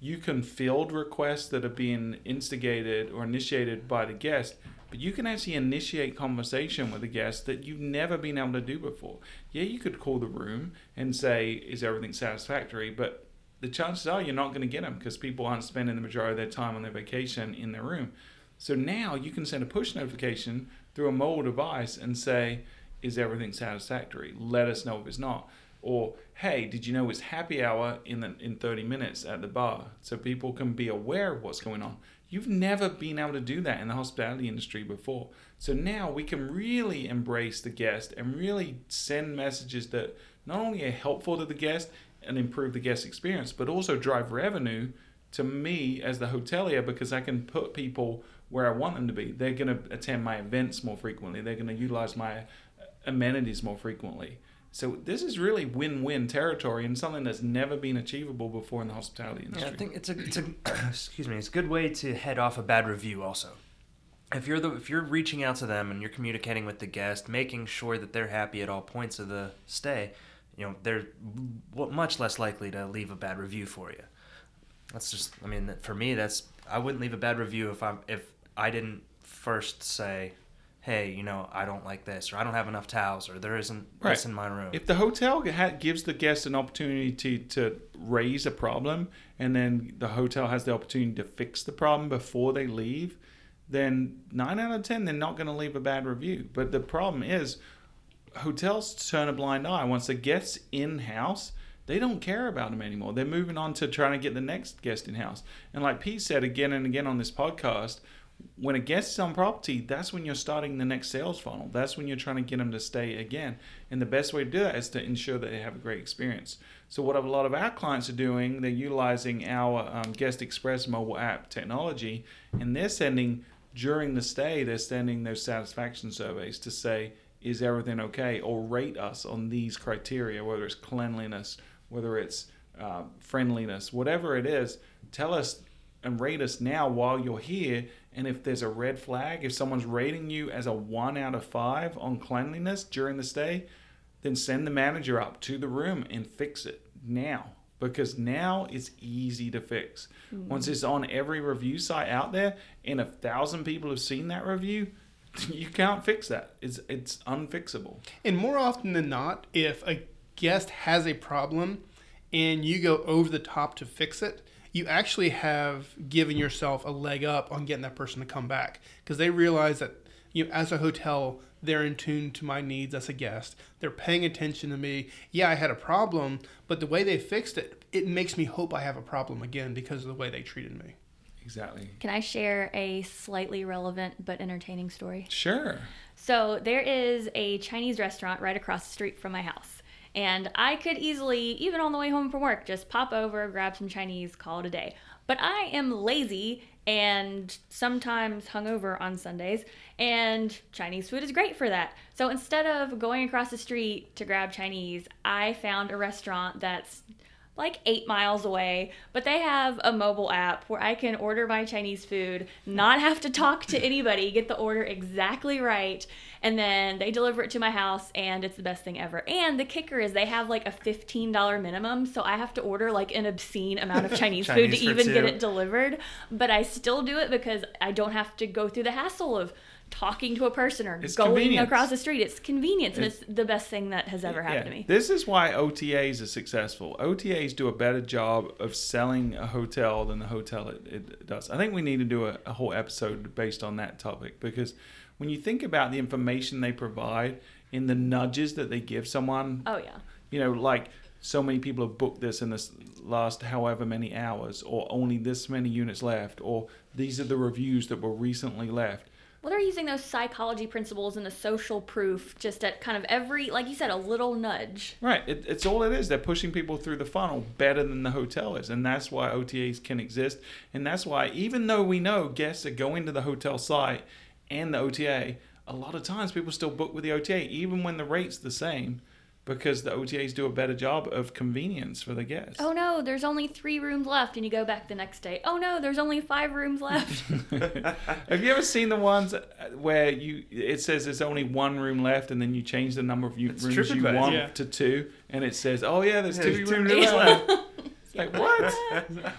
you can field requests that are being instigated or initiated by the guest, but you can actually initiate conversation with a guest that you've never been able to do before. Yeah, you could call the room and say, is everything satisfactory? But the chances are you're not going to get them because people aren't spending the majority of their time on their vacation in their room. So now you can send a push notification through a mobile device and say, is everything satisfactory? Let us know if it's not. Or, hey, did you know it's happy hour in the, in thirty minutes at the bar? So people can be aware of what's going on. You've never been able to do that in the hospitality industry before. So now we can really embrace the guest and really send messages that not only are helpful to the guest and improve the guest experience, but also drive revenue to me as the hotelier, because I can put people where I want them to be. They're gonna attend my events more frequently. They're gonna utilize my amenities more frequently. So this is really win-win territory and something that's never been achievable before in the hospitality industry. Yeah, I think it's a, it's a excuse me, it's a good way to head off a bad review also. If you're the if you're reaching out to them and you're communicating with the guest, making sure that they're happy at all points of the stay, you know, they're much less likely to leave a bad review for you. That's just, I mean, for me, that's, I wouldn't leave a bad review if I'm if I didn't first say, hey, you know, I don't like this, or I don't have enough towels, or there isn't right. this in my room. If the hotel gives the guest an opportunity to, to raise a problem, and then the hotel has the opportunity to fix the problem before they leave, then nine out of ten, they're not going to leave a bad review. But the problem is hotels turn a blind eye. Once the guest's in-house, they don't care about them anymore. They're moving on to trying to get the next guest in-house. And like Pete said again and again on this podcast, when a guest is on property, that's when you're starting the next sales funnel. That's when you're trying to get them to stay again. And the best way to do that is to ensure that they have a great experience. So what a lot of our clients are doing, they're utilizing our um, Guest Express mobile app technology, and they're sending, during the stay, they're sending those satisfaction surveys to say, is everything okay? Or rate us on these criteria, whether it's cleanliness, whether it's uh, friendliness, whatever it is, tell us and rate us now while you're here. And if there's a red flag, if someone's rating you as a one out of five on cleanliness during the stay, then send the manager up to the room and fix it now, because now it's easy to fix. Mm-hmm. Once it's on every review site out there and a thousand people have seen that review, you can't fix that. It's it's unfixable. And more often than not, if a guest has a problem and you go over the top to fix it, you actually have given yourself a leg up on getting that person to come back, because they realize that you know, as a hotel, they're in tune to my needs as a guest. They're paying attention to me. Yeah, I had a problem, but the way they fixed it, it makes me hope I have a problem again because of the way they treated me. Exactly. Can I share a slightly relevant but entertaining story? Sure. So there is a Chinese restaurant right across the street from my house. And I could easily, even on the way home from work, just pop over, grab some Chinese, call it a day. But I am lazy and sometimes hungover on Sundays, and Chinese food is great for that. So instead of going across the street to grab Chinese, I found a restaurant that's like eight miles away, but they have a mobile app where I can order my Chinese food, not have to talk to anybody, get the order exactly right, and then they deliver it to my house, and it's the best thing ever. And the kicker is they have like a fifteen dollars minimum, so I have to order like an obscene amount of Chinese, Chinese food to even two. get it delivered, but I still do it because I don't have to go through the hassle of talking to a person or it's going across the street. It's convenience, it's, and it's the best thing that has ever happened yeah. to me. This is why O T As are successful. O T As do a better job of selling a hotel than the hotel it, it does. I think we need to do a, a whole episode based on that topic, because when you think about the information they provide and the nudges that they give someone, oh yeah, you know, like so many people have booked this in this last however many hours, or only this many units left, or these are the reviews that were recently left. Well, they're using those psychology principles and the social proof just at kind of every, like you said, a little nudge. Right. It, it's all it is. They're pushing people through the funnel better than the hotel is. And that's why O T As can exist. And that's why, even though we know guests are going to the hotel site and the O T A, a lot of times people still book with the O T A, even when the rate's the same, because the O T As do a better job of convenience for the guests. Oh no, there's only three rooms left, and you go back the next day. Oh no, there's only five rooms left. Have you ever seen the ones where you it says there's only one room left, and then you change the number of u- rooms you advice, want yeah. to two, and it says, oh yeah, there's yeah, two, there's two rooms left. It's like, what?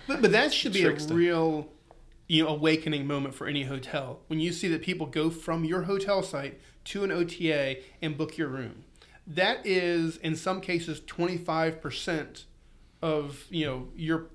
But, but that should be Trickster. a real you know, awakening moment for any hotel, when you see that people go from your hotel site to an O T A and book your room. That is, in some cases, twenty-five percent of, you know, your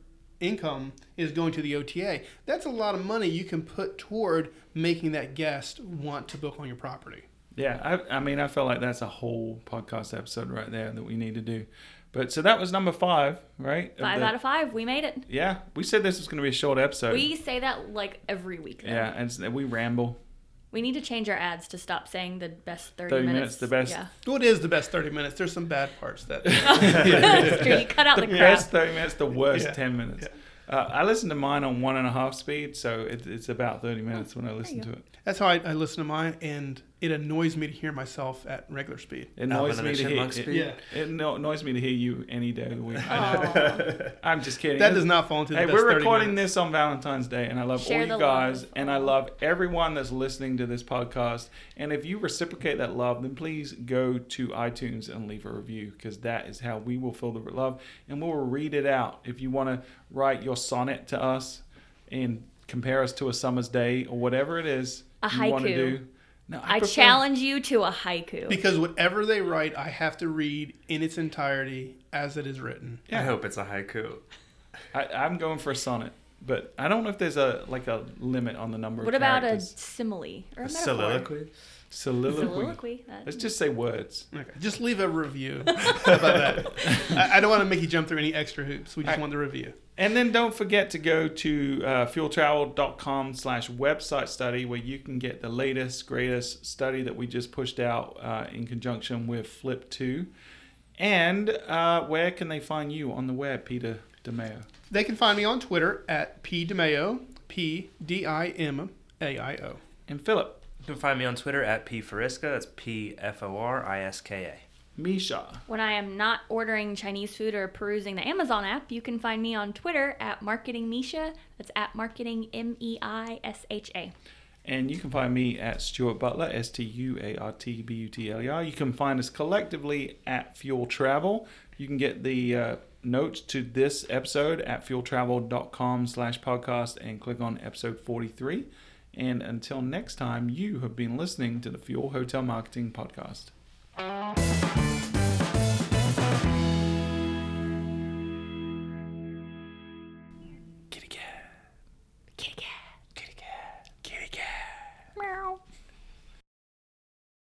income is going to the O T A. That's a lot of money you can put toward making that guest want to book on your property. Yeah, I, I mean, I feel like that's a whole podcast episode right there that we need to do. But so that was number five, right? Five the, out of five. We made it. Yeah. We said this was going to be a short episode. We say that like every week. Though. Yeah, and we ramble. We need to change our ads to stop saying the best thirty, thirty minutes. minutes. The best. Yeah. Well, it is the best thirty minutes. There's some bad parts. That That's true. You cut out the, the crap. The best thirty minutes, the worst yeah. ten minutes. Yeah. Uh, I listen to mine on one and a half speed, so it, it's about thirty minutes oh, when I listen to it. That's how I, I listen to mine, and it annoys me to hear myself at regular speed. It annoys me to hear. It, speed. It, yeah. it annoys me to hear you any day of the week. Oh. I'm just kidding. That does not fall into the hey, best thirty minutes. Hey, we're recording this on Valentine's Day, and I love Share all you guys, love. and I love everyone that's listening to this podcast. And if you reciprocate that love, then please go to iTunes and leave a review, because that is how we will feel the love, and we'll read it out. If you want to write your sonnet to us and compare us to a summer's day or whatever it is a you haiku. want to do. No, I, I challenge you to a haiku. Because whatever they write, I have to read in its entirety as it is written. Yeah. I hope it's a haiku. I, I'm going for a sonnet, but I don't know if there's a like a limit on the number what of characters. What about a simile or a, a soliloquy? Soliloquy. Soliloquy. Let's just say words. Okay. Just leave a review about that. I, I don't want to make you jump through any extra hoops. We just right. want the review. And then don't forget to go to uh, fueltravel.com slash website study, where you can get the latest, greatest study that we just pushed out uh, in conjunction with Flip two. And uh, where can they find you on the web, Peter DiMaio? They can find me on Twitter at P DiMaio, P D I M A I O. And Philip? You can find me on Twitter at P Foriska, that's P F O R I S K A. Misha. When I am not ordering Chinese food or perusing the Amazon app, you can find me on Twitter at Marketing Misha. That's at Marketing M E I S H A. And you can find me at Stuart Butler, S T U A R T B U T L E R. You can find us collectively at Fuel Travel. You can get the uh, notes to this episode at fueltravel.com slash podcast and click on episode forty-three. And until next time, you have been listening to the Fuel Hotel Marketing Podcast.